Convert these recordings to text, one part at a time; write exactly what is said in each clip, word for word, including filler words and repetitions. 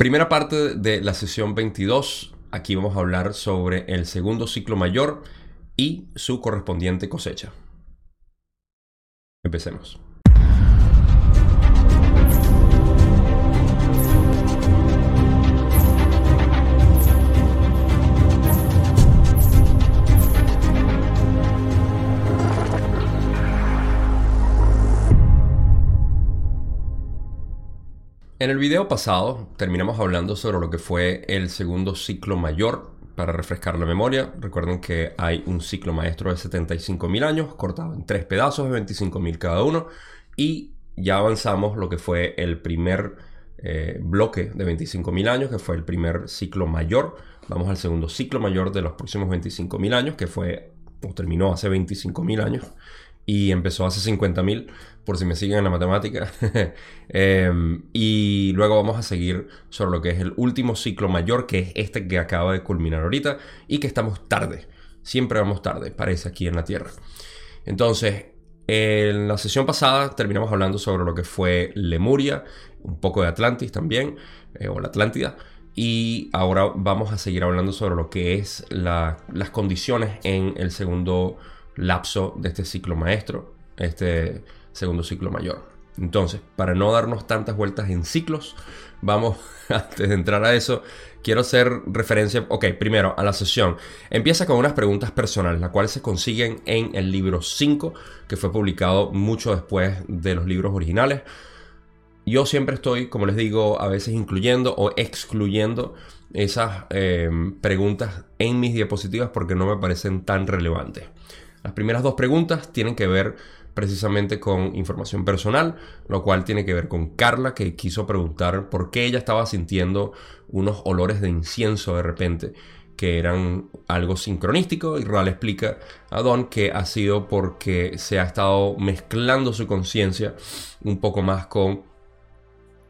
Primera parte de la sesión veintidós. Aquí vamos a hablar sobre el segundo ciclo mayor y su correspondiente cosecha. Empecemos. En el video pasado terminamos hablando sobre lo que fue el segundo ciclo mayor. Para refrescar la memoria, recuerden que hay un ciclo maestro de setenta y cinco mil años, cortado en tres pedazos de veinticinco mil cada uno, y ya avanzamos lo que fue el primer eh, bloque de veinticinco mil años, que fue el primer ciclo mayor. Vamos al segundo ciclo mayor de los próximos veinticinco mil años, que fue o terminó hace veinticinco mil años y empezó hace cincuenta mil, por si me siguen en la matemática. eh, y luego vamos a seguir sobre lo que es el último ciclo mayor, que es este que acaba de culminar ahorita, y que estamos tarde. Siempre vamos tarde, parece, aquí en la Tierra. Entonces, en la sesión pasada terminamos hablando sobre lo que fue Lemuria, un poco de Atlantis también, eh, o la Atlántida, y ahora vamos a seguir hablando sobre lo que es la, las condiciones en el segundo lapso de este ciclo maestro, este segundo ciclo mayor. Entonces, para no darnos tantas vueltas en ciclos, vamos, antes de entrar a eso, quiero hacer referencia, ok, primero a la sesión. Empieza con unas preguntas personales, las cuales se consiguen en el libro cinco, que fue publicado mucho después de los libros originales. Yo siempre estoy, como les digo, a veces incluyendo o excluyendo esas eh, preguntas en mis diapositivas porque no me parecen tan relevantes. Las primeras dos preguntas tienen que ver precisamente con información personal, lo cual tiene que ver con Carla, que quiso preguntar por qué ella estaba sintiendo unos olores de incienso de repente, que eran algo sincronístico, y Ra le explica a Don que ha sido porque se ha estado mezclando su conciencia un poco más con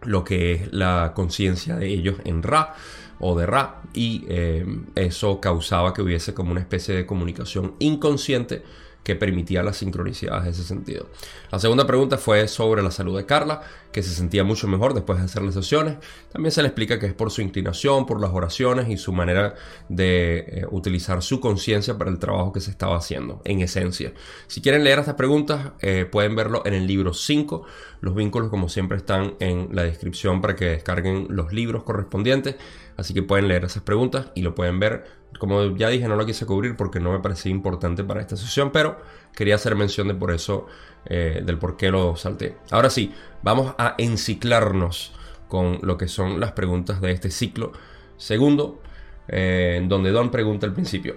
lo que es la conciencia de ellos en Ra, o de Ra, y eh, eso causaba que hubiese como una especie de comunicación inconsciente que permitía las sincronicidades de ese sentido. La segunda pregunta fue sobre la salud de Carla, que se sentía mucho mejor después de hacer las sesiones. También se le explica que es por su inclinación, por las oraciones y su manera de eh, utilizar su conciencia para el trabajo que se estaba haciendo, en esencia. Si quieren leer estas preguntas, eh, pueden verlo en el libro cinco. Los vínculos, como siempre, están en la descripción para que descarguen los libros correspondientes. Así que pueden leer esas preguntas y lo pueden ver. Como ya dije, no lo quise cubrir porque no me parecía importante para esta sesión, pero quería hacer mención de por eso, eh, del por qué lo salté. Ahora sí, vamos a enciclarnos con lo que son las preguntas de este ciclo segundo, eh, donde Don pregunta al principio.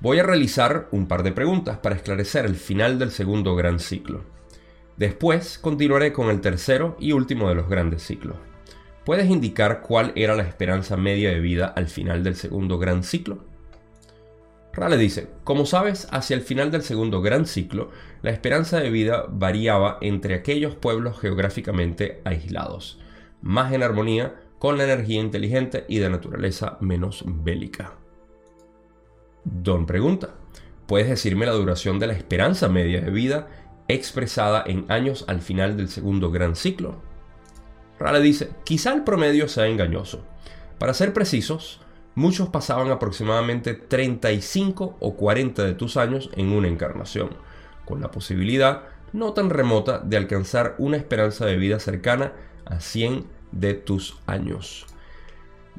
Voy a realizar un par de preguntas para esclarecer el final del segundo gran ciclo. Después continuaré con el tercero y último de los grandes ciclos. ¿Puedes indicar cuál era la esperanza media de vida al final del segundo gran ciclo? Ra le dice, como sabes, hacia el final del segundo gran ciclo, la esperanza de vida variaba entre aquellos pueblos geográficamente aislados, más en armonía con la energía inteligente y de naturaleza menos bélica. Don pregunta, ¿puedes decirme la duración de la esperanza media de vida expresada en años al final del segundo gran ciclo? Ra le dice, quizá el promedio sea engañoso. Para ser precisos, muchos pasaban aproximadamente treinta y cinco o cuarenta de tus años en una encarnación, con la posibilidad no tan remota de alcanzar una esperanza de vida cercana a cien de tus años.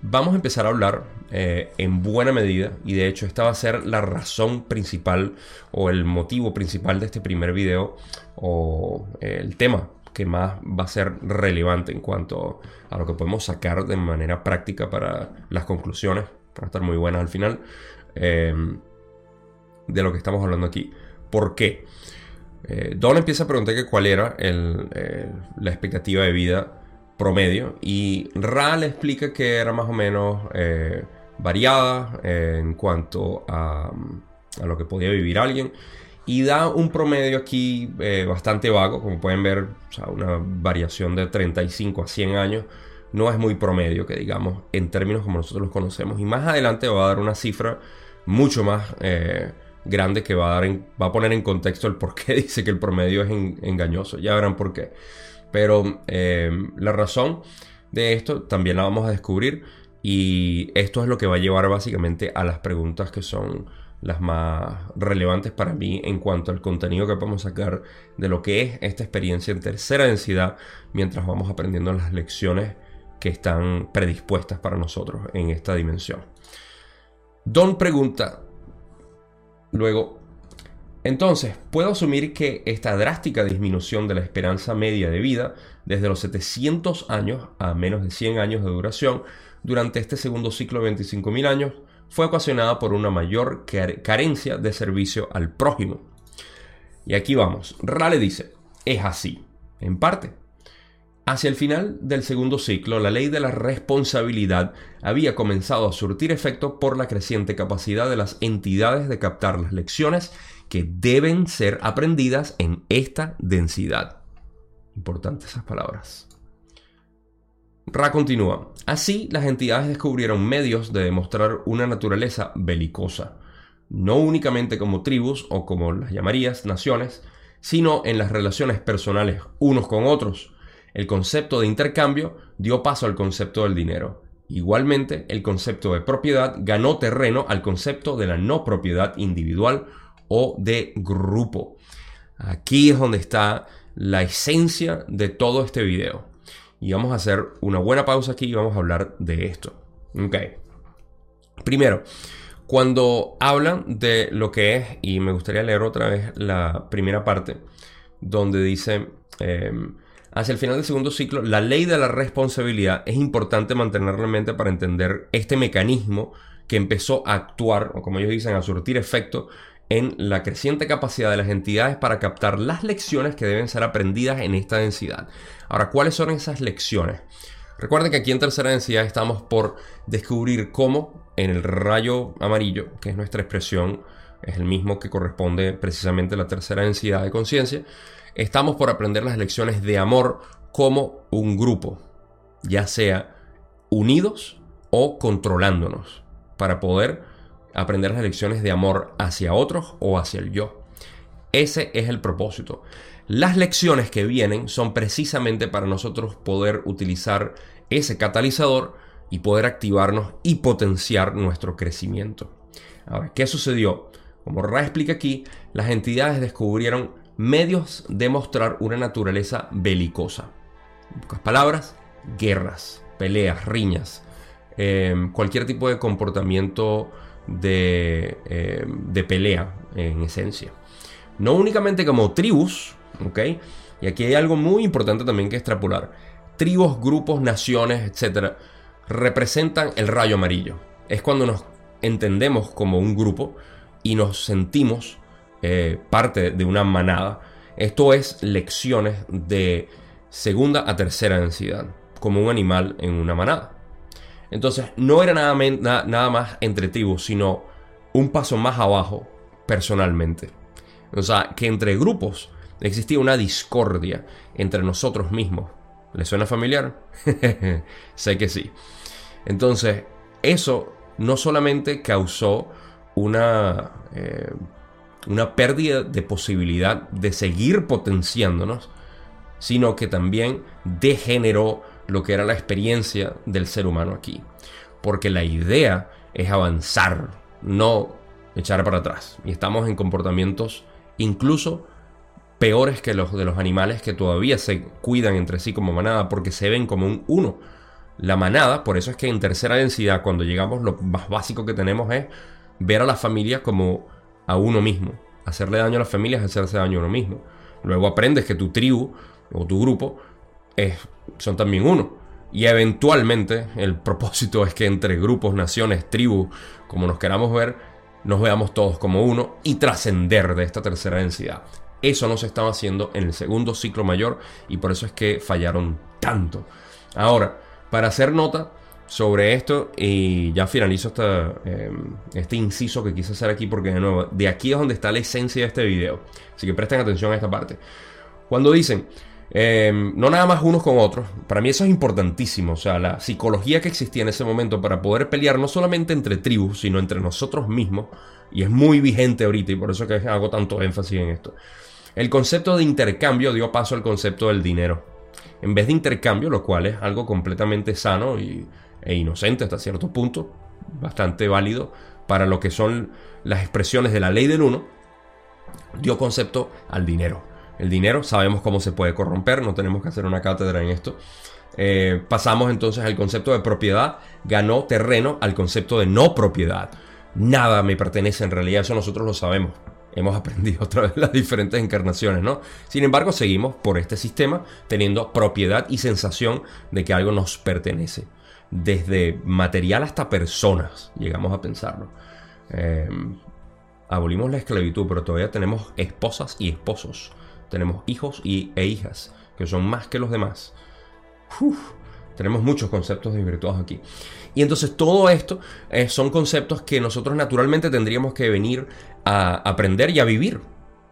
Vamos a empezar a hablar eh, en buena medida, y de hecho esta va a ser la razón principal o el motivo principal de este primer video, o eh, el tema que más va a ser relevante en cuanto a lo que podemos sacar de manera práctica para las conclusiones, para estar muy buenas al final, eh, de lo que estamos hablando aquí. ¿Por qué? Eh, Don empieza a preguntar que cuál era el, eh, la expectativa de vida promedio, y Ra le explica que era más o menos eh, variada eh, en cuanto a, a lo que podía vivir alguien. Y da un promedio aquí eh, bastante vago, como pueden ver, o sea, una variación de treinta y cinco a cien años. No es muy promedio, que digamos, en términos como nosotros los conocemos. Y más adelante va a dar una cifra mucho más eh, grande que va a, dar en, va a poner en contexto el por qué dice que el promedio es en, engañoso. Ya verán por qué. Pero eh, la razón de esto también la vamos a descubrir, y esto es lo que va a llevar básicamente a las preguntas que son las más relevantes para mí en cuanto al contenido que podemos sacar de lo que es esta experiencia en tercera densidad mientras vamos aprendiendo las lecciones que están predispuestas para nosotros en esta dimensión. Don pregunta luego: entonces, ¿puedo asumir que esta drástica disminución de la esperanza media de vida desde los setecientos años a menos de cien años de duración durante este segundo ciclo de veinticinco mil años fue ocasionada por una mayor carencia de servicio al prójimo? Y aquí vamos. Ra le dice: es así, en parte. Hacia el final del segundo ciclo, la ley de la responsabilidad había comenzado a surtir efecto por la creciente capacidad de las entidades de captar las lecciones que deben ser aprendidas en esta densidad. Importantes esas palabras. Ra continúa: así, las entidades descubrieron medios de demostrar una naturaleza belicosa, no únicamente como tribus o como las llamarías naciones, sino en las relaciones personales unos con otros. El concepto de intercambio dio paso al concepto del dinero. Igualmente, el concepto de propiedad ganó terreno al concepto de la no propiedad individual o de grupo. Aquí es donde está la esencia de todo este video. Y vamos a hacer una buena pausa aquí y vamos a hablar de esto. Okay. Primero, cuando hablan de lo que es, y me gustaría leer otra vez la primera parte, donde dice... Eh, Hacia el final del segundo ciclo, la ley de la responsabilidad es importante mantenerla en mente para entender este mecanismo que empezó a actuar, o como ellos dicen, a surtir efecto en la creciente capacidad de las entidades para captar las lecciones que deben ser aprendidas en esta densidad. Ahora, ¿cuáles son esas lecciones? Recuerden que aquí en tercera densidad estamos por descubrir cómo en el rayo amarillo, que es nuestra expresión, es el mismo que corresponde precisamente a la tercera densidad de conciencia, estamos por aprender las lecciones de amor como un grupo, ya sea unidos o controlándonos, para poder aprender las lecciones de amor hacia otros o hacia el yo. Ese es el propósito. Las lecciones que vienen son precisamente para nosotros poder utilizar ese catalizador y poder activarnos y potenciar nuestro crecimiento. Ahora, ¿qué sucedió? Como Ra explica aquí, las entidades descubrieron medios de mostrar una naturaleza belicosa. En pocas palabras, guerras, peleas, riñas, eh, cualquier tipo de comportamiento de, eh, de pelea en esencia. No únicamente como tribus, ¿ok? Y aquí hay algo muy importante también que extrapolar. Tribus, grupos, naciones, etcétera, representan el rayo amarillo. Es cuando nos entendemos como un grupo y nos sentimos Eh, parte de una manada. Esto es lecciones de segunda a tercera densidad, como un animal en una manada. Entonces, no era nada, na, nada más entre tribus, sino un paso más abajo personalmente. O sea, que entre grupos existía una discordia entre nosotros mismos. ¿Les suena familiar? Sé que sí. Entonces, eso no solamente causó una... Eh, una pérdida de posibilidad de seguir potenciándonos, sino que también degeneró lo que era la experiencia del ser humano aquí. Porque la idea es avanzar, no echar para atrás. Y estamos en comportamientos incluso peores que los de los animales que todavía se cuidan entre sí como manada, porque se ven como un uno. La manada, por eso es que en tercera densidad, cuando llegamos, lo más básico que tenemos es ver a la familia como a uno mismo. Hacerle daño a las familias es hacerse daño a uno mismo. Luego aprendes que tu tribu o tu grupo es, son también uno. Y eventualmente el propósito es que entre grupos, naciones, tribus, como nos queramos ver, nos veamos todos como uno y trascender de esta tercera densidad. Eso no se estaba haciendo en el segundo ciclo mayor y por eso es que fallaron tanto. Ahora, para hacer nota sobre esto, y ya finalizo esta, eh, este inciso que quise hacer aquí, porque de nuevo, de aquí es donde está la esencia de este video, así que presten atención a esta parte. Cuando dicen, eh, no nada más unos con otros, para mí eso es importantísimo. O sea, la psicología que existía en ese momento para poder pelear no solamente entre tribus, sino entre nosotros mismos, y es muy vigente ahorita, y por eso que hago tanto énfasis en esto. El concepto de intercambio dio paso al concepto del dinero. en vez de intercambio, lo cual es algo completamente sano y, e inocente hasta cierto punto, bastante válido para lo que son las expresiones de la ley del uno, dio concepto al dinero. El dinero sabemos cómo se puede corromper, no tenemos que hacer una cátedra en esto. Eh, pasamos entonces al concepto de propiedad, ganó terreno al concepto de no propiedad. Nada me pertenece en realidad, eso nosotros lo sabemos. Hemos aprendido a través de las diferentes encarnaciones, ¿no? Sin embargo, seguimos por este sistema teniendo propiedad y sensación de que algo nos pertenece. Desde material hasta personas, llegamos a pensarlo. Eh, abolimos la esclavitud, pero todavía tenemos esposas y esposos. Tenemos hijos y, e hijas, que son más que los demás. Uf, tenemos muchos conceptos desvirtuados aquí. Y entonces todo esto eh, son conceptos que nosotros naturalmente tendríamos que venir a aprender y a vivir,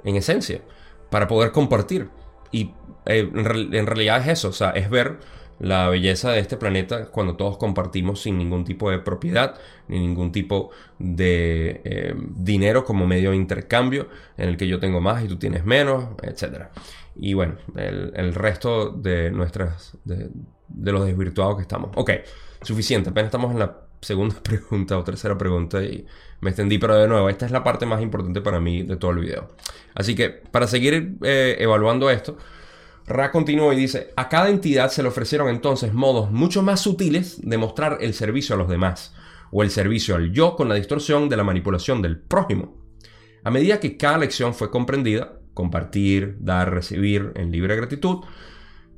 en esencia, para poder compartir. Y eh, en, re- en realidad es eso, o sea, es ver la belleza de este planeta cuando todos compartimos sin ningún tipo de propiedad, ni ningún tipo de eh, dinero como medio de intercambio, en el que yo tengo más y tú tienes menos, etcétera. Y bueno, el, el resto de nuestras de, de los desvirtuados que estamos. Ok, suficiente, apenas estamos en la segunda pregunta o tercera pregunta y me extendí, pero de nuevo, esta es la parte más importante para mí de todo el video. Así que para seguir eh, evaluando esto, Ra continúa y dice: a cada entidad se le ofrecieron entonces modos mucho más sutiles de mostrar el servicio a los demás, o el servicio al yo con la distorsión de la manipulación del prójimo. A medida que cada lección fue comprendida, compartir, dar, recibir en libre gratitud,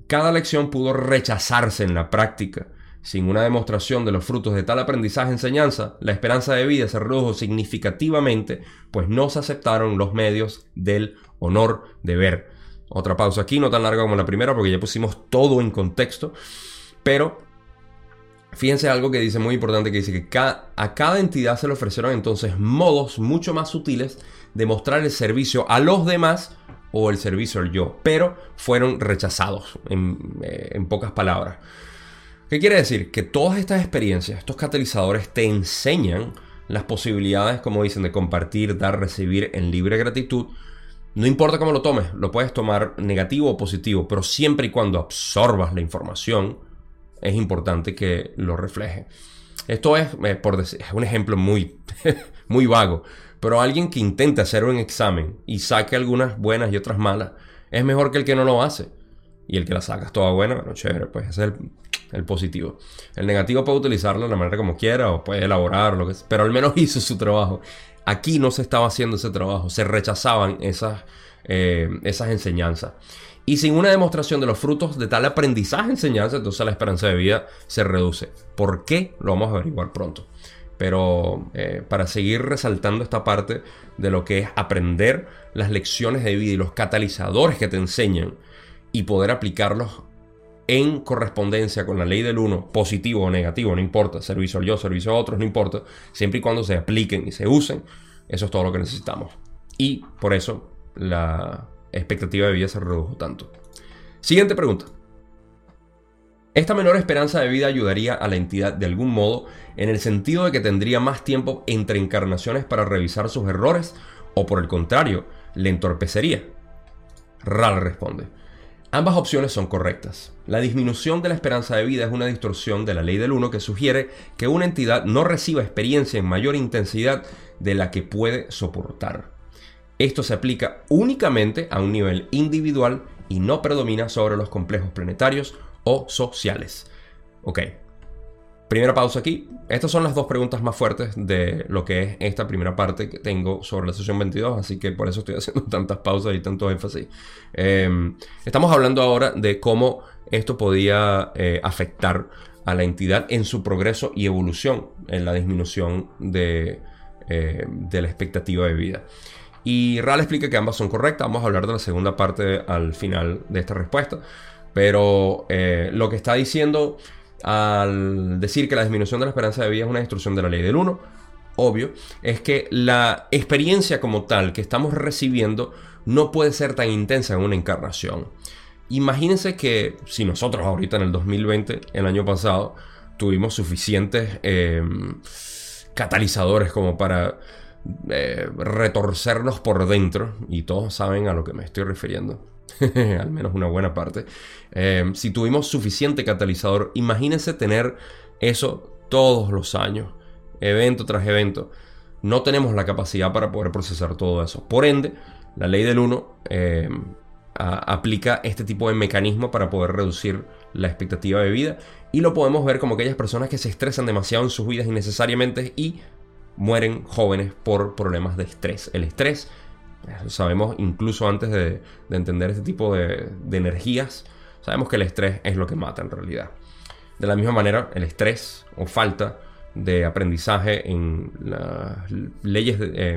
cada lección pudo rechazarse en la práctica. Sin una demostración de los frutos de tal aprendizaje-enseñanza, la esperanza de vida se redujo significativamente, pues no se aceptaron los medios del honor de ver. Otra pausa aquí, no tan larga como la primera, porque ya pusimos todo en contexto, pero fíjense algo que dice muy importante, que dice que cada, a cada entidad se le ofrecieron entonces modos mucho más sutiles de mostrar el servicio a los demás o el servicio al yo, pero fueron rechazados, en, en pocas palabras. ¿Qué quiere decir? Que todas estas experiencias, estos catalizadores te enseñan las posibilidades, como dicen, de compartir, dar, recibir en libre gratitud. No importa cómo lo tomes, lo puedes tomar negativo o positivo, pero siempre y cuando absorbas la información, es importante que lo refleje. Esto es, eh, por decir, es un ejemplo muy, muy vago, pero alguien que intenta hacer un examen y saque algunas buenas y otras malas, es mejor que el que no lo hace. Y el que la saca es toda buena, bueno, chévere, pues ese es el... el positivo. El negativo puede utilizarlo de la manera como quiera o puede elaborar, lo que sea, pero al menos hizo su trabajo. Aquí no se estaba haciendo ese trabajo, se rechazaban esas, eh, esas enseñanzas. Y sin una demostración de los frutos de tal aprendizaje-enseñanza, entonces la esperanza de vida se reduce. ¿Por qué? Lo vamos a averiguar pronto. Pero eh, para seguir resaltando esta parte de lo que es aprender las lecciones de vida y los catalizadores que te enseñan y poder aplicarlos en correspondencia con la ley del uno, positivo o negativo, no importa, servicio al yo, servicio a otros, no importa, siempre y cuando se apliquen y se usen, eso es todo lo que necesitamos. Y por eso la expectativa de vida se redujo tanto. Siguiente pregunta. Esta menor esperanza de vida ayudaría a la entidad de algún modo, en el sentido de que tendría más tiempo entre encarnaciones para revisar sus errores, o por el contrario, le entorpecería. Ra responde: ambas opciones son correctas. La disminución de la esperanza de vida es una distorsión de la ley del uno que sugiere que una entidad no reciba experiencia en mayor intensidad de la que puede soportar. Esto se aplica únicamente a un nivel individual y no predomina sobre los complejos planetarios o sociales. Ok, primera pausa aquí. Estas son las dos preguntas más fuertes de lo que es esta primera parte que tengo sobre la sesión veintidós, así que por eso estoy haciendo tantas pausas y tanto énfasis. Eh, estamos hablando ahora de cómo esto podía eh, afectar a la entidad en su progreso y evolución, en la disminución de, eh, de la expectativa de vida. Y Ra explica que ambas son correctas. Vamos a hablar de la segunda parte al final de esta respuesta, pero eh, lo que está diciendo al decir que la disminución de la esperanza de vida es una distorsión de la ley del uno, obvio, es que la experiencia como tal que estamos recibiendo no puede ser tan intensa en una encarnación. Imagínense que si nosotros ahorita en el dos mil veinte, el año pasado, tuvimos suficientes eh, catalizadores como para eh, retorcernos por dentro, y todos saben a lo que me estoy refiriendo. Al menos una buena parte. Eh, si tuvimos suficiente catalizador, imagínense tener eso todos los años, evento tras evento. No tenemos la capacidad para poder procesar todo eso. Por ende, la ley del uno eh, a, aplica este tipo de mecanismo para poder reducir la expectativa de vida, y lo podemos ver como aquellas personas que se estresan demasiado en sus vidas innecesariamente y mueren jóvenes por problemas de estrés. El estrés, sabemos incluso antes de, de entender este tipo de, de energías, sabemos que el estrés es lo que mata en realidad. De la misma manera, el estrés o falta de aprendizaje en las leyes, de, eh,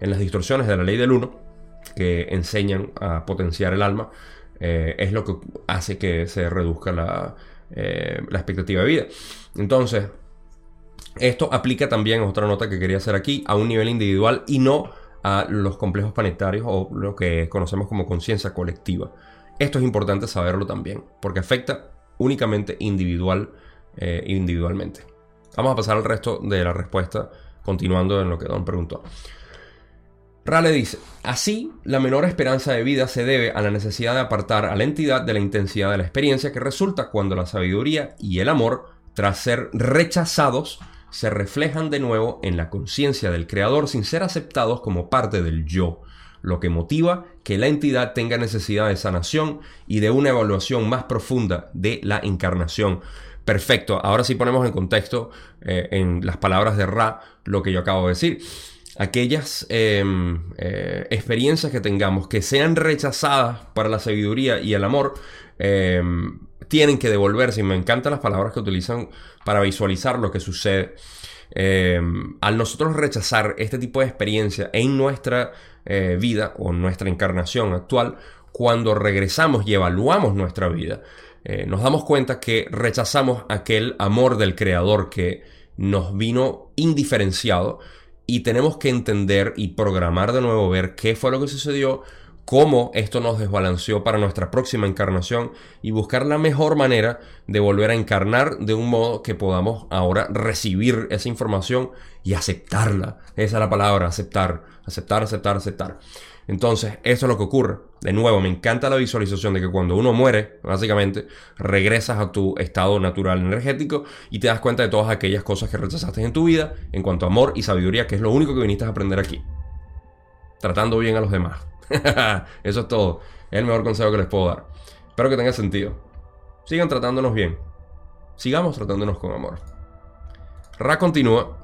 en las distorsiones de la ley del uno que enseñan a potenciar el alma, eh, es lo que hace que se reduzca la, eh, la expectativa de vida. Entonces, esto aplica también, otra nota que quería hacer aquí, a un nivel individual y no a los complejos planetarios o lo que conocemos como conciencia colectiva. Esto es importante saberlo también, porque afecta únicamente individual, eh, individualmente. Vamos a pasar al resto de la respuesta, continuando en lo que Don preguntó. Ra le dice: así, la menor esperanza de vida se debe a la necesidad de apartar a la entidad de la intensidad de la experiencia que resulta cuando la sabiduría y el amor, tras ser rechazados, se reflejan de nuevo en la conciencia del creador sin ser aceptados como parte del yo, lo que motiva que la entidad tenga necesidad de sanación y de una evaluación más profunda de la encarnación. Perfecto, ahora sí ponemos en contexto, eh, en las palabras de Ra, lo que yo acabo de decir. Aquellas eh, eh, experiencias que tengamos que sean rechazadas para la sabiduría y el amor, eh, tienen que devolverse, y me encantan las palabras que utilizan para visualizar lo que sucede. Eh, al nosotros rechazar este tipo de experiencia en nuestra eh, vida o nuestra encarnación actual, cuando regresamos y evaluamos nuestra vida, eh, nos damos cuenta que rechazamos aquel amor del Creador que nos vino indiferenciado, y tenemos que entender y programar de nuevo, ver qué fue lo que sucedió, cómo esto nos desbalanceó para nuestra próxima encarnación, y buscar la mejor manera de volver a encarnar de un modo que podamos ahora recibir esa información y aceptarla. Esa es la palabra, aceptar, aceptar, aceptar, aceptar. Entonces, eso es lo que ocurre. De nuevo, me encanta la visualización de que cuando uno muere, básicamente, regresas a tu estado natural energético y te das cuenta de todas aquellas cosas que rechazaste en tu vida en cuanto a amor y sabiduría, que es lo único que viniste a aprender aquí. Tratando bien a los demás. Eso es todo. Es el mejor consejo que les puedo dar. Espero que tenga sentido. Sigan tratándonos bien. Sigamos tratándonos con amor. Ra continúa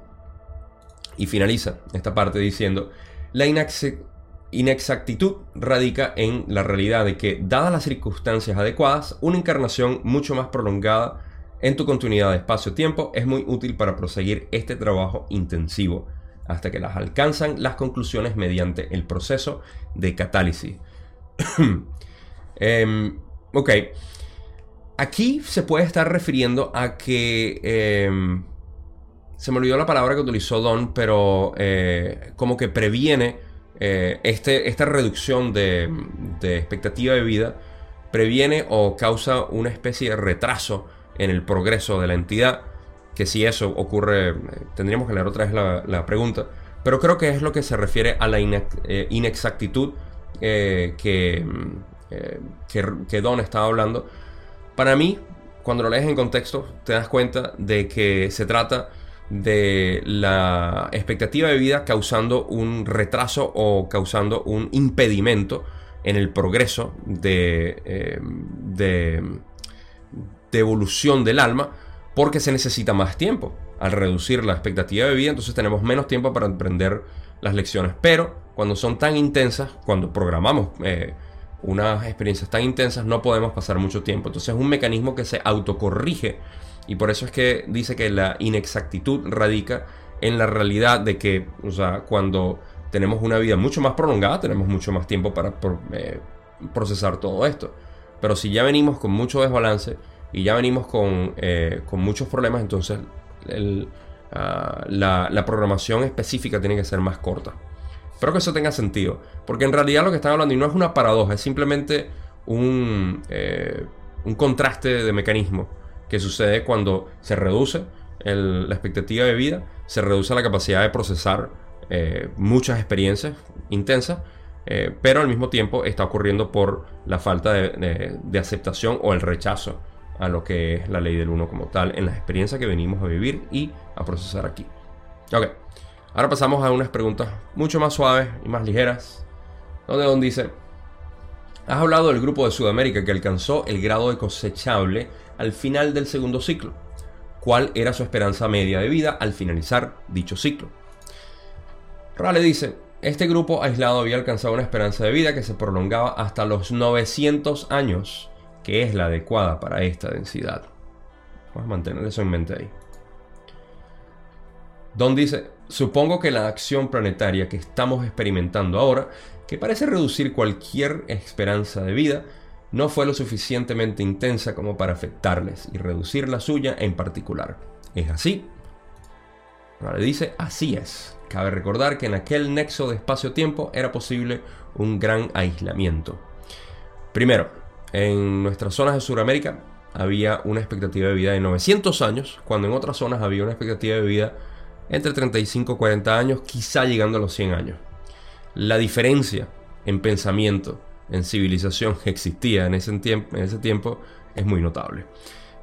y finaliza esta parte diciendo: la inex- inexactitud radica en la realidad de que, dadas las circunstancias adecuadas, una encarnación mucho más prolongada en tu continuidad de espacio-tiempo es muy útil para proseguir este trabajo intensivo, hasta que las alcanzan las conclusiones mediante el proceso de catálisis. eh, ok, aquí se puede estar refiriendo a que, eh, se me olvidó la palabra que utilizó Don, pero eh, como que previene eh, este, esta reducción de, de expectativa de vida, previene o causa una especie de retraso en el progreso de la entidad. Que si eso ocurre, tendríamos que leer otra vez la, la pregunta, pero creo que es lo que se refiere a la inexactitud eh, que, eh, que, que Don estaba hablando. Para mí, cuando lo lees en contexto, te das cuenta de que se trata de la expectativa de vida causando un retraso o causando un impedimento en el progreso de, eh, de, de evolución del alma, porque se necesita más tiempo. Al reducir la expectativa de vida, entonces tenemos menos tiempo para aprender las lecciones. Pero cuando son tan intensas, cuando programamos eh, unas experiencias tan intensas, no podemos pasar mucho tiempo. Entonces es un mecanismo que se autocorrige, y por eso es que dice que la inexactitud radica en la realidad de que, o sea, cuando tenemos una vida mucho más prolongada, tenemos mucho más tiempo para por, eh, procesar todo esto. Pero si ya venimos con mucho desbalance y ya venimos con, eh, con muchos problemas, entonces el, uh, la, la programación específica tiene que ser más corta. Espero que eso tenga sentido, porque en realidad lo que están hablando, y no es una paradoja, es simplemente un, eh, un contraste de mecanismo que sucede cuando se reduce el, la expectativa de vida, se reduce la capacidad de procesar eh, muchas experiencias intensas, eh, pero al mismo tiempo está ocurriendo por la falta de, de, de aceptación o el rechazo a lo que es la ley del uno como tal en las experiencias que venimos a vivir y a procesar aquí. Ok, ahora pasamos a unas preguntas mucho más suaves y más ligeras, donde Don dice: has hablado del grupo de Sudamérica que alcanzó el grado de cosechable al final del segundo ciclo. ¿Cuál era su esperanza media de vida al finalizar dicho ciclo? Ra le dice: este grupo aislado había alcanzado una esperanza de vida que se prolongaba hasta los novecientos años, que es la adecuada para esta densidad. Vamos a mantener eso en mente ahí. Don dice: supongo que la acción planetaria que estamos experimentando ahora, que parece reducir cualquier esperanza de vida, no fue lo suficientemente intensa como para afectarles y reducir la suya en particular. ¿Es así? Ahora le dice: así es. Cabe recordar que en aquel nexo de espacio-tiempo era posible un gran aislamiento. Primero, en nuestras zonas de Sudamérica había una expectativa de vida de novecientos años, cuando en otras zonas había una expectativa de vida entre treinta y cinco y cuarenta años, quizá llegando a los cien años. La diferencia en pensamiento, en civilización que existía en ese, tiemp- en ese tiempo es muy notable.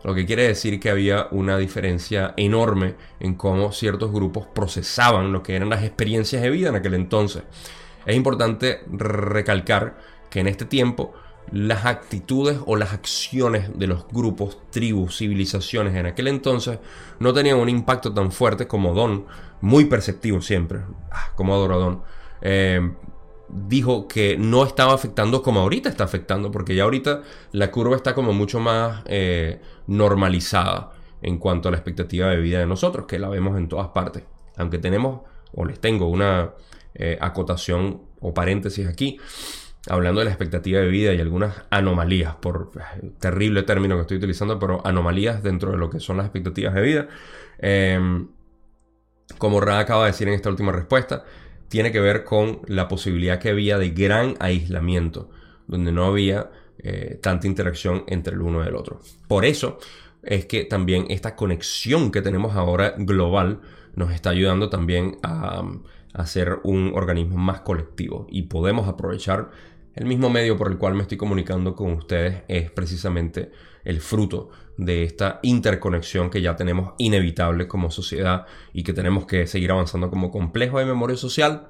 Lo que quiere decir que había una diferencia enorme en cómo ciertos grupos procesaban lo que eran las experiencias de vida en aquel entonces. Es importante recalcar que en este tiempo las actitudes o las acciones de los grupos, tribus, civilizaciones en aquel entonces no tenían un impacto tan fuerte como Don, muy perceptivo siempre, ah, como adoro a Don, eh, dijo que no estaba afectando como ahorita está afectando, porque ya ahorita la curva está como mucho más eh, normalizada en cuanto a la expectativa de vida de nosotros, que la vemos en todas partes, aunque tenemos, o les tengo una eh, acotación o paréntesis aquí, hablando de la expectativa de vida y algunas anomalías, por terrible término que estoy utilizando, pero anomalías dentro de lo que son las expectativas de vida. Eh, como Ra acaba de decir en esta última respuesta, tiene que ver con la posibilidad que había de gran aislamiento, donde no había eh, tanta interacción entre el uno y el otro. Por eso es que también esta conexión que tenemos ahora global nos está ayudando también a, a ser un organismo más colectivo, y podemos aprovechar el mismo medio por el cual me estoy comunicando con ustedes. Es precisamente el fruto de esta interconexión que ya tenemos inevitable como sociedad y que tenemos que seguir avanzando como complejo de memoria social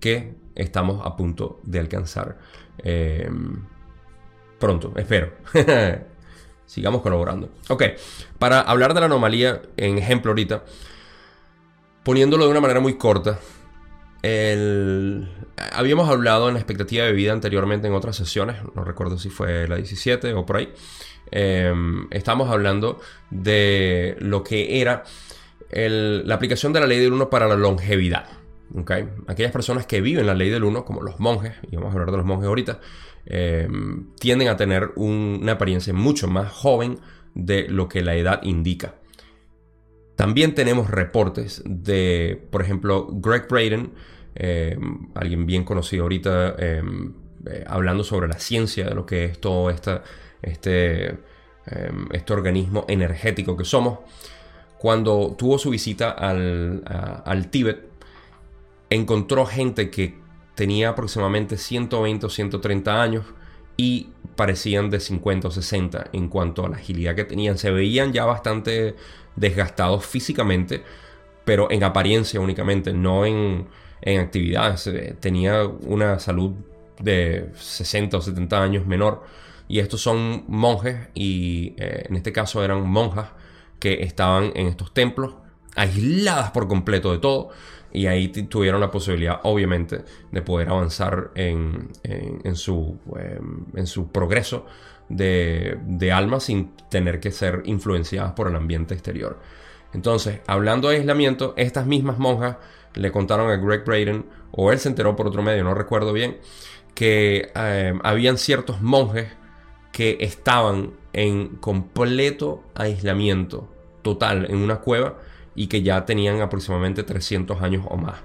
que estamos a punto de alcanzar eh, pronto, espero. Sigamos colaborando. Ok, para hablar de la anomalía, en ejemplo ahorita, poniéndolo de una manera muy corta, el... habíamos hablado en la expectativa de vida anteriormente en otras sesiones, no recuerdo si fue la diecisiete o por ahí, eh, estábamos hablando de lo que era el... la aplicación de la ley del uno para la longevidad. ¿Okay? Aquellas personas que viven la ley del uno, como los monjes, y vamos a hablar de los monjes ahorita, eh, tienden a tener un... una apariencia mucho más joven de lo que la edad indica. También tenemos reportes de, por ejemplo, Greg Braden, eh, alguien bien conocido ahorita, eh, eh, hablando sobre la ciencia de lo que es todo esta, este, eh, este organismo energético que somos. Cuando tuvo su visita al, a, al Tíbet, encontró gente que tenía aproximadamente ciento veinte o ciento treinta años y parecían de cincuenta o sesenta en cuanto a la agilidad que tenían. Se veían ya bastante desgastados físicamente, pero en apariencia únicamente, no en, en actividades. Tenía una salud de sesenta o setenta años menor, y estos son monjes, y eh, en este caso eran monjas que estaban en estos templos aisladas por completo de todo, y ahí t- tuvieron la posibilidad obviamente de poder avanzar en, en, en, su, eh, en su progreso de, de alma sin tener que ser influenciadas por el ambiente exterior. Entonces, hablando de aislamiento, estas mismas monjas le contaron a Greg Braden, o él se enteró por otro medio, no recuerdo bien, que eh, habían ciertos monjes que estaban en completo aislamiento total en una cueva y que ya tenían aproximadamente trescientos años o más.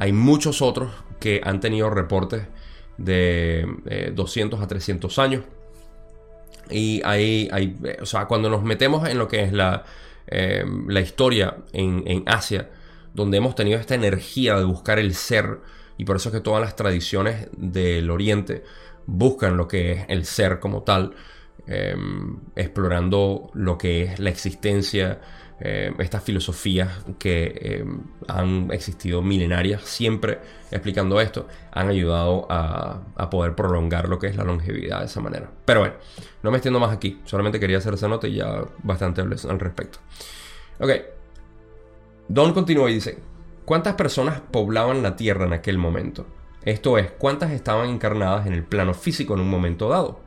Hay muchos otros que han tenido reportes de eh, doscientos a trescientos años. Y ahí, ahí, o sea, cuando nos metemos en lo que es la, eh, la historia en, en Asia, donde hemos tenido esta energía de buscar el ser, y por eso es que todas las tradiciones del Oriente buscan lo que es el ser como tal, eh, explorando lo que es la existencia. Eh, estas filosofías que eh, han existido milenarias, siempre explicando esto, han ayudado a, a poder prolongar lo que es la longevidad de esa manera. Pero bueno, no me extiendo más aquí, solamente quería hacer esa nota y ya bastante hablé al respecto. Ok, Don continúa y dice: ¿cuántas personas poblaban la Tierra en aquel momento? Esto es, ¿cuántas estaban encarnadas en el plano físico en un momento dado?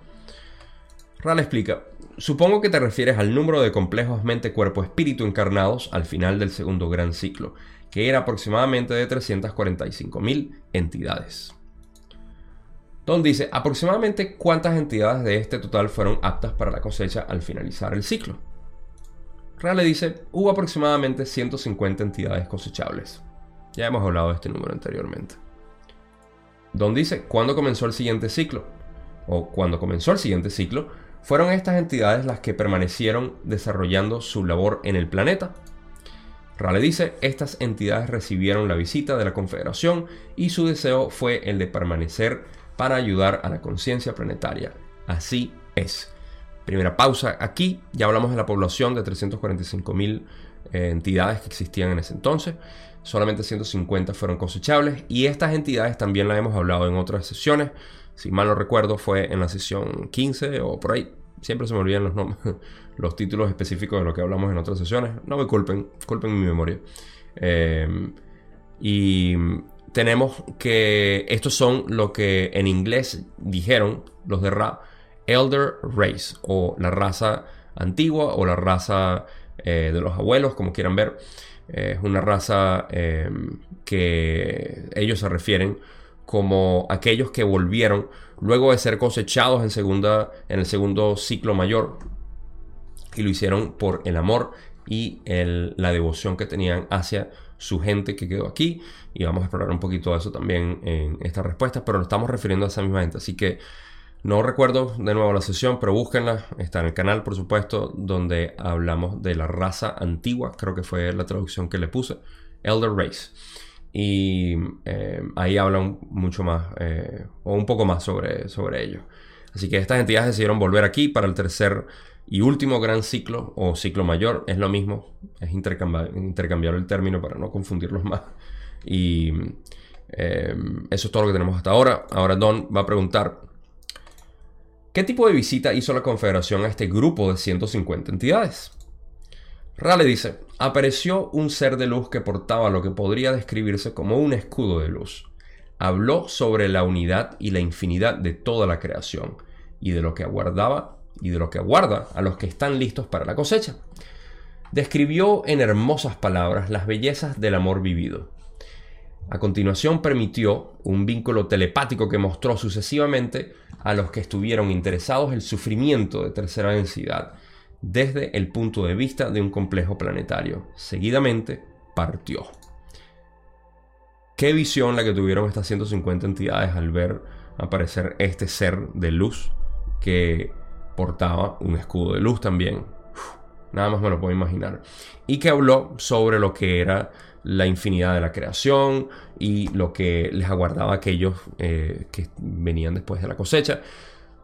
Ra le explica: supongo que te refieres al número de complejos mente-cuerpo-espíritu encarnados al final del segundo gran ciclo, que era aproximadamente de trescientas cuarenta y cinco mil entidades. Don dice: ¿aproximadamente cuántas entidades de este total fueron aptas para la cosecha al finalizar el ciclo? Ra le dice: hubo aproximadamente ciento cincuenta entidades cosechables. Ya hemos hablado de este número anteriormente. Don dice: ¿cuándo comenzó el siguiente ciclo? O cuando comenzó el siguiente ciclo, ¿fueron estas entidades las que permanecieron desarrollando su labor en el planeta? Ra le dice: estas entidades recibieron la visita de la Confederación y su deseo fue el de permanecer para ayudar a la conciencia planetaria. Así es. Primera pausa aquí. Ya hablamos de la población de trescientas cuarenta y cinco mil eh, entidades que existían en ese entonces. Solamente ciento cincuenta fueron cosechables, y estas entidades también las hemos hablado en otras sesiones. Si mal no recuerdo, fue en la sesión quince o por ahí. Siempre se me olvidan los nombres, los títulos específicos de lo que hablamos en otras sesiones. No me culpen, culpen mi memoria. Eh, y tenemos que estos son lo que en inglés dijeron los de Ra, Elder Race, o la raza antigua, o la raza eh, de los abuelos, como quieran ver. Eh, es una raza eh, que ellos se refieren como aquellos que volvieron luego de ser cosechados en, segunda, en el segundo ciclo mayor, y lo hicieron por el amor y el, la devoción que tenían hacia su gente que quedó aquí, y vamos a explorar un poquito de eso también en estas respuestas, pero lo estamos refiriendo a esa misma gente, así que no recuerdo de nuevo la sesión, pero búsquenla, está en el canal por supuesto, donde hablamos de la raza antigua, creo que fue la traducción que le puse, Elder Race. Y eh, ahí hablan mucho más, eh, o un poco más sobre, sobre ellos. Así que estas entidades decidieron volver aquí para el tercer y último gran ciclo, o ciclo mayor, es lo mismo, es intercambiar, intercambiar el término para no confundirlos más. Y eh, eso es todo lo que tenemos hasta ahora. Ahora Don va a preguntar: ¿qué tipo de visita hizo la Confederación a este grupo de ciento cincuenta entidades? Ra le dice: apareció un ser de luz que portaba lo que podría describirse como un escudo de luz. Habló sobre la unidad y la infinidad de toda la creación, y de lo que aguardaba y de lo que aguarda a los que están listos para la cosecha. Describió en hermosas palabras las bellezas del amor vivido. A continuación permitió un vínculo telepático que mostró sucesivamente a los que estuvieron interesados el sufrimiento de tercera densidad desde el punto de vista de un complejo planetario. Seguidamente partió. ¿Qué visión la que tuvieron estas ciento cincuenta entidades al ver aparecer este ser de luz que portaba un escudo de luz también? Uf, nada más me lo puedo imaginar. Y que habló sobre lo que era la infinidad de la creación y lo que les aguardaba a aquellos eh, que venían después de la cosecha.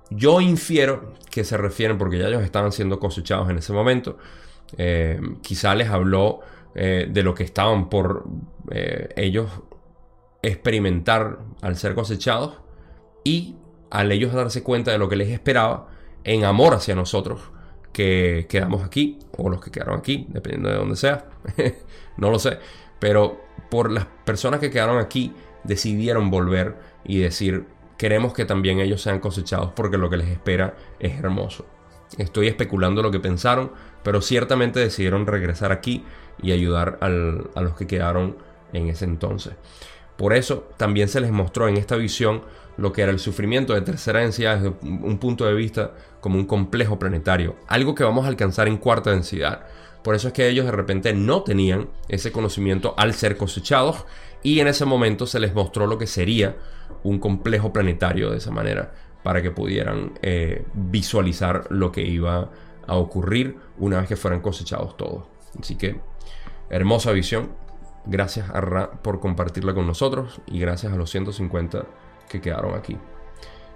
Yo infiero que se refieren, porque ya ellos estaban siendo cosechados en ese momento, eh, quizá les habló eh, de lo que estaban por eh, ellos experimentar al ser cosechados, y al ellos darse cuenta de lo que les esperaba en amor hacia nosotros que quedamos aquí, o los que quedaron aquí, dependiendo de dónde sea, no lo sé, pero por las personas que quedaron aquí decidieron volver y decir: queremos que también ellos sean cosechados porque lo que les espera es hermoso. Estoy especulando lo que pensaron, pero ciertamente decidieron regresar aquí y ayudar al, a los que quedaron en ese entonces. Por eso también se les mostró en esta visión lo que era el sufrimiento de tercera densidad desde un punto de vista como un complejo planetario, algo que vamos a alcanzar en cuarta densidad. Por eso es que ellos de repente no tenían ese conocimiento al ser cosechados, y en ese momento se les mostró lo que sería un complejo planetario de esa manera, para que pudieran eh, visualizar lo que iba a ocurrir una vez que fueran cosechados todos. Así que hermosa visión, Gracias a Ra por compartirla con nosotros y gracias a los ciento cincuenta que quedaron aquí.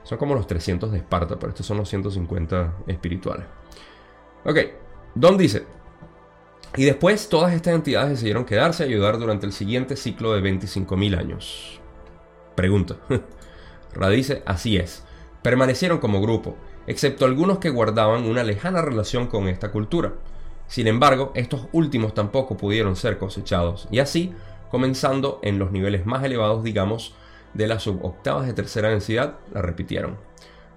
Son como los trescientos de Esparta, pero estos son los ciento cincuenta espirituales. Ok, Don dice: y después todas estas entidades decidieron quedarse a ayudar durante el siguiente ciclo de veinticinco mil años. Pregunta. Ra dice: así es. Permanecieron como grupo, excepto algunos que guardaban una lejana relación con esta cultura. Sin embargo, estos últimos tampoco pudieron ser cosechados, y así, comenzando en los niveles más elevados, digamos, de las suboctavas de tercera densidad, la repitieron.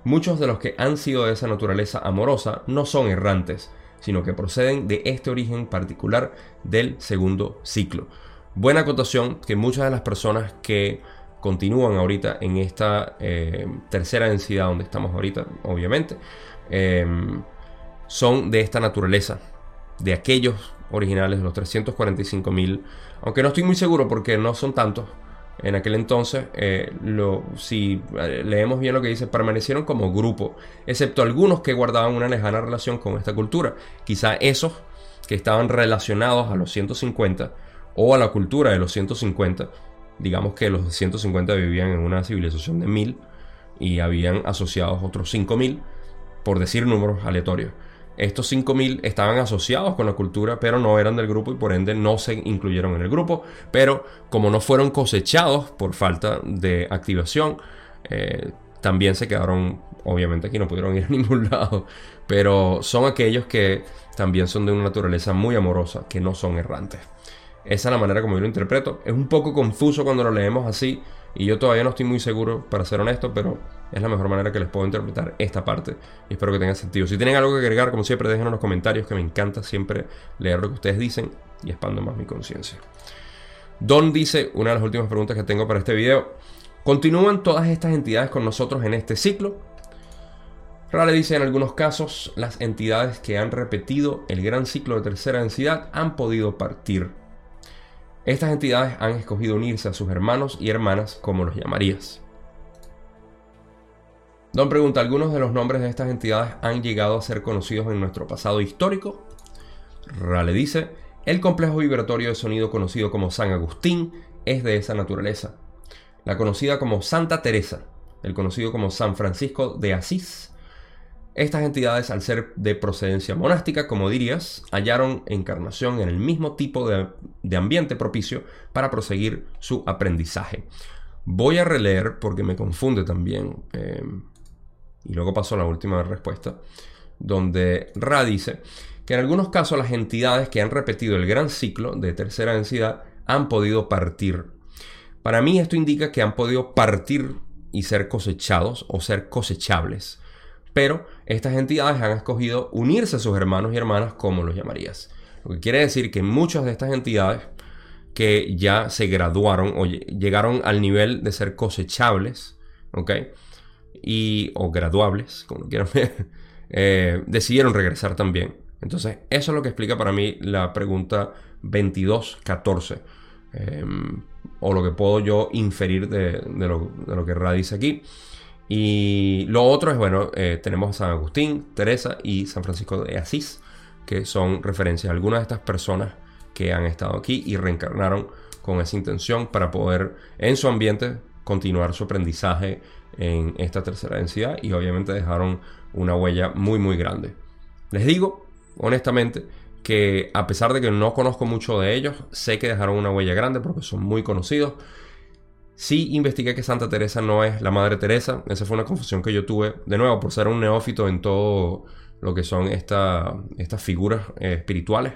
Muchos de los que han sido de esa naturaleza amorosa no son errantes, sino que proceden de este origen particular del segundo ciclo. Buena acotación que muchas de las personas que continúan ahorita en esta eh, tercera densidad donde estamos ahorita, obviamente, eh, son de esta naturaleza, de aquellos originales de los trescientos cuarenta y cinco mil, aunque no estoy muy seguro porque no son tantos. En aquel entonces, eh, lo, si leemos bien lo que dice, permanecieron como grupo, excepto algunos que guardaban una lejana relación con esta cultura. Quizá esos que estaban relacionados a los ciento cincuenta o a la cultura de los ciento cincuenta, digamos que los ciento cincuenta vivían en una civilización de mil y habían asociados otros cinco mil, por decir números aleatorios. Estos cinco mil estaban asociados con la cultura, pero no eran del grupo y por ende no se incluyeron en el grupo. Pero como no fueron cosechados por falta de activación, eh, también se quedaron, obviamente aquí no pudieron ir a ningún lado. Pero son aquellos que también son de una naturaleza muy amorosa, que no son errantes. Esa es la manera como yo lo interpreto. Es un poco confuso cuando lo leemos así y yo todavía no estoy muy seguro, para ser honesto, pero es la mejor manera que les puedo interpretar esta parte y espero que tenga sentido. Si tienen algo que agregar, como siempre, déjenlo en los comentarios, que me encanta siempre leer lo que ustedes dicen y expando más mi conciencia. Don dice, una de las últimas preguntas que tengo para este video: ¿continúan todas estas entidades con nosotros en este ciclo? Rale dice: en algunos casos, las entidades que han repetido el gran ciclo de tercera densidad han podido partir. Estas entidades han escogido unirse a sus hermanos y hermanas, como los llamarías. Don pregunta: ¿algunos de los nombres de estas entidades han llegado a ser conocidos en nuestro pasado histórico? Ra le dice: el complejo vibratorio de sonido conocido como San Agustín es de esa naturaleza. La conocida como Santa Teresa, el conocido como San Francisco de Asís. Estas entidades, al ser de procedencia monástica, como dirías, hallaron encarnación en el mismo tipo de, de ambiente propicio para proseguir su aprendizaje. Voy a releer porque me confunde también. Eh, y luego paso a la última respuesta, donde Ra dice que en algunos casos las entidades que han repetido el gran ciclo de tercera densidad han podido partir. Para mí esto indica que han podido partir y ser cosechados o ser cosechables. Pero estas entidades han escogido unirse a sus hermanos y hermanas, como los llamarías. Lo que quiere decir que muchas de estas entidades que ya se graduaron o llegaron al nivel de ser cosechables, ¿ok? Y, o graduables, como lo quieran ver, eh, decidieron regresar también. Entonces, eso es lo que explica para mí la pregunta veintidós catorce. Eh, o lo que puedo yo inferir de, de, lo, de lo que Ra dice aquí. Y lo otro es, bueno, eh, tenemos a San Agustín, Teresa y San Francisco de Asís, que son referencias a algunas de estas personas que han estado aquí y reencarnaron con esa intención para poder, en su ambiente, continuar su aprendizaje en esta tercera densidad, y obviamente dejaron una huella muy muy grande. Les digo, honestamente, que a pesar de que no conozco mucho de ellos, sé que dejaron una huella grande porque son muy conocidos. Sí investigué que Santa Teresa no es la Madre Teresa. Esa fue una confusión que yo tuve, de nuevo, por ser un neófito en todo lo que son esta, estas figuras eh, espirituales.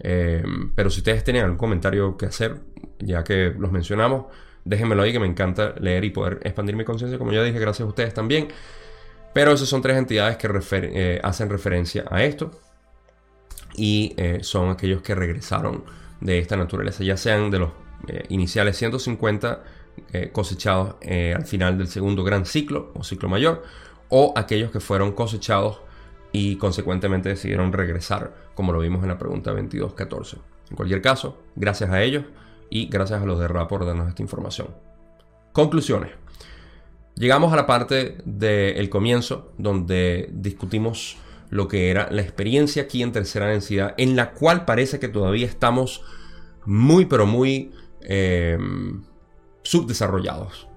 Eh, pero si ustedes tienen algún comentario que hacer, ya que los mencionamos, déjenmelo ahí, que me encanta leer y poder expandir mi conciencia, como ya dije, gracias a ustedes también. Pero esas son tres entidades que refer- eh, hacen referencia a esto y eh, son aquellos que regresaron de esta naturaleza, ya sean de los eh, iniciales ciento cincuenta Eh, cosechados eh, al final del segundo gran ciclo o ciclo mayor, o aquellos que fueron cosechados y consecuentemente decidieron regresar, como lo vimos en la pregunta veintidós catorce. En cualquier caso, gracias a ellos y gracias a los de Ra por darnos esta información. Conclusiones. Llegamos a la parte del comienzo donde discutimos lo que era la experiencia aquí en tercera densidad, en la cual parece que todavía estamos muy pero muy eh, subdesarrollados.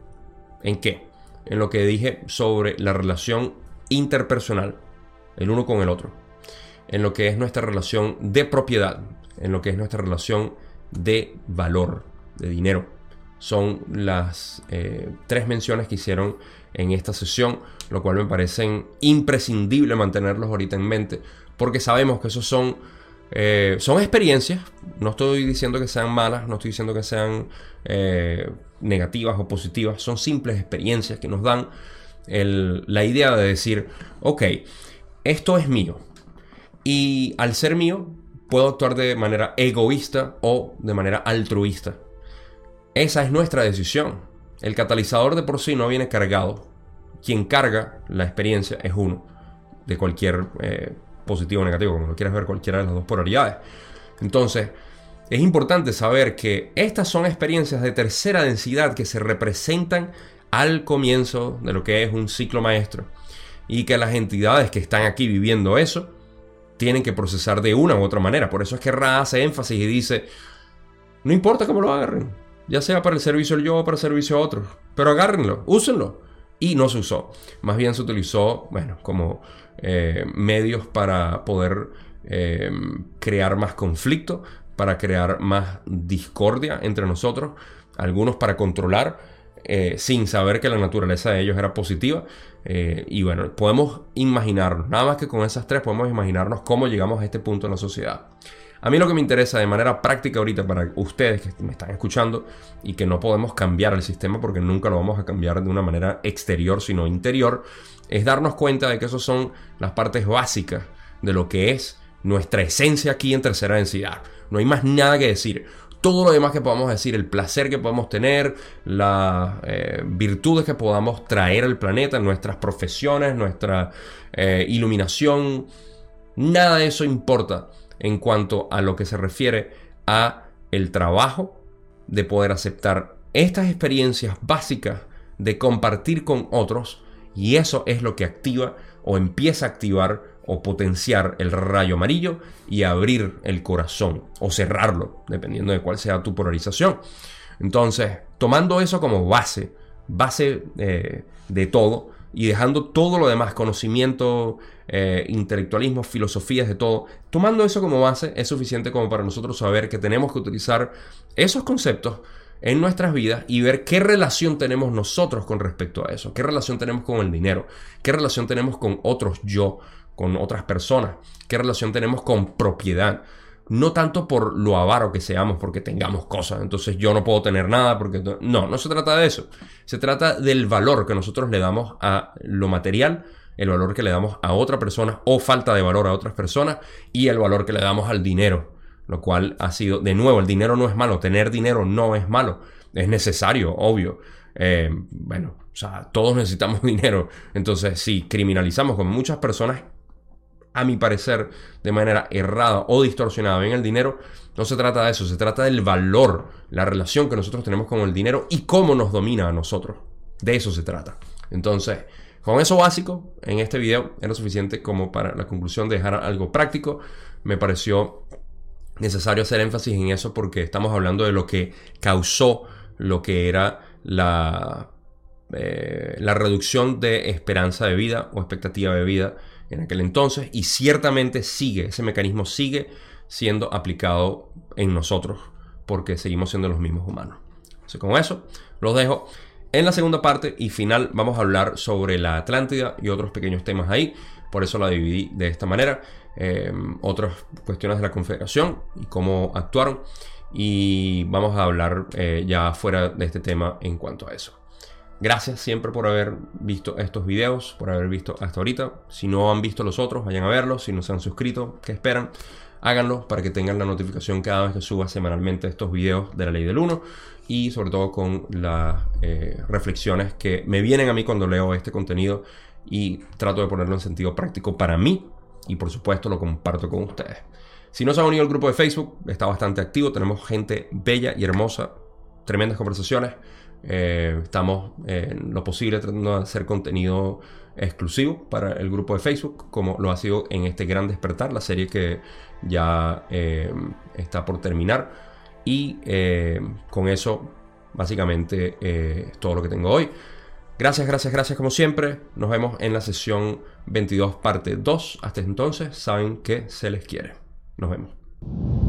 ¿En qué? En lo que dije sobre la relación interpersonal, el uno con el otro, en lo que es nuestra relación de propiedad, en lo que es nuestra relación de valor, de dinero. Son las eh, tres menciones que hicieron en esta sesión, lo cual me parecen imprescindible mantenerlos ahorita en mente, porque sabemos que esos son, eh, son experiencias. No estoy diciendo que sean malas, no estoy diciendo que sean eh, negativas o positivas, son simples experiencias que nos dan el, la idea de decir, ok, esto es mío, y al ser mío puedo actuar de manera egoísta o de manera altruista. Esa es nuestra decisión. El catalizador de por sí no viene cargado. Quien carga la experiencia es uno, de cualquier eh, positivo o negativo, como lo quieras ver, cualquiera de las dos polaridades. Entonces, es importante saber que estas son experiencias de tercera densidad que se representan al comienzo de lo que es un ciclo maestro, y que las entidades que están aquí viviendo eso tienen que procesar de una u otra manera. Por eso es que Ra hace énfasis y dice, no importa cómo lo agarren, ya sea para el servicio del yo o para el servicio a otros, pero agárrenlo, úsenlo. Y no se usó, más bien se utilizó, bueno, como eh, medios para poder eh, crear más conflicto, para crear más discordia entre nosotros, algunos para controlar, eh, sin saber que la naturaleza de ellos era positiva. Eh, y bueno, podemos imaginarnos, nada más que con esas tres podemos imaginarnos cómo llegamos a este punto en la sociedad. A mí lo que me interesa de manera práctica ahorita para ustedes que me están escuchando, y que no podemos cambiar el sistema porque nunca lo vamos a cambiar de una manera exterior sino interior, es darnos cuenta de que esas son las partes básicas de lo que es nuestra esencia aquí en tercera densidad. No hay más nada que decir. Todo lo demás que podamos decir, el placer que podamos tener, las eh, virtudes que podamos traer al planeta, nuestras profesiones, nuestra eh, iluminación, nada de eso importa en cuanto a lo que se refiere a el trabajo de poder aceptar estas experiencias básicas de compartir con otros. Y eso es lo que activa o empieza a activar o potenciar el rayo amarillo y abrir el corazón o cerrarlo, dependiendo de cuál sea tu polarización. Entonces, tomando eso como base, base eh, de todo, y dejando todo lo demás, conocimiento, eh, intelectualismo, filosofías, de todo, tomando eso como base, es suficiente como para nosotros saber que tenemos que utilizar esos conceptos en nuestras vidas y ver qué relación tenemos nosotros con respecto a eso, qué relación tenemos con el dinero, qué relación tenemos con otros yo, con otras personas, qué relación tenemos con propiedad. No tanto por lo avaro que seamos, porque tengamos cosas, entonces yo no puedo tener nada porque... No, no se trata de eso. Se trata del valor que nosotros le damos a lo material, el valor que le damos a otra persona o falta de valor a otras personas, y el valor que le damos al dinero, lo cual ha sido... De nuevo, el dinero no es malo, tener dinero no es malo, es necesario, obvio. Eh, bueno, o sea, todos necesitamos dinero. Entonces, si criminalizamos con muchas personas, a mi parecer, de manera errada o distorsionada, bien, el dinero, no se trata de eso, se trata del valor, la relación que nosotros tenemos con el dinero y cómo nos domina a nosotros. De eso se trata. Entonces, con eso básico, en este video era suficiente como para la conclusión de dejar algo práctico. Me pareció necesario hacer énfasis en eso porque estamos hablando de lo que causó lo que era la, eh, la reducción de esperanza de vida o expectativa de vida en aquel entonces, y ciertamente sigue, ese mecanismo sigue siendo aplicado en nosotros porque seguimos siendo los mismos humanos. Así que con eso los dejo. En la segunda parte y final vamos a hablar sobre la Atlántida y otros pequeños temas ahí, por eso la dividí de esta manera, eh, otras cuestiones de la Confederación y cómo actuaron, y vamos a hablar eh, ya fuera de este tema en cuanto a eso. Gracias siempre por haber visto estos videos, por haber visto hasta ahorita. Si no han visto los otros, vayan a verlos. Si no se han suscrito, ¿qué esperan? Háganlo para que tengan la notificación cada vez que suba semanalmente estos videos de la ley del uno, y sobre todo con las eh, reflexiones que me vienen a mí cuando leo este contenido y trato de ponerlo en sentido práctico para mí, y por supuesto lo comparto con ustedes. Si no se han unido al grupo de Facebook, está bastante activo, tenemos gente bella y hermosa, tremendas conversaciones. Eh, estamos eh, en lo posible tratando de hacer contenido exclusivo para el grupo de Facebook, como lo ha sido en este Gran Despertar, la serie que ya eh, está por terminar, y eh, con eso básicamente eh, es todo lo que tengo hoy. Gracias, gracias, gracias como siempre. Nos vemos en la sesión veintidós parte dos. Hasta entonces, saben que se les quiere. Nos vemos.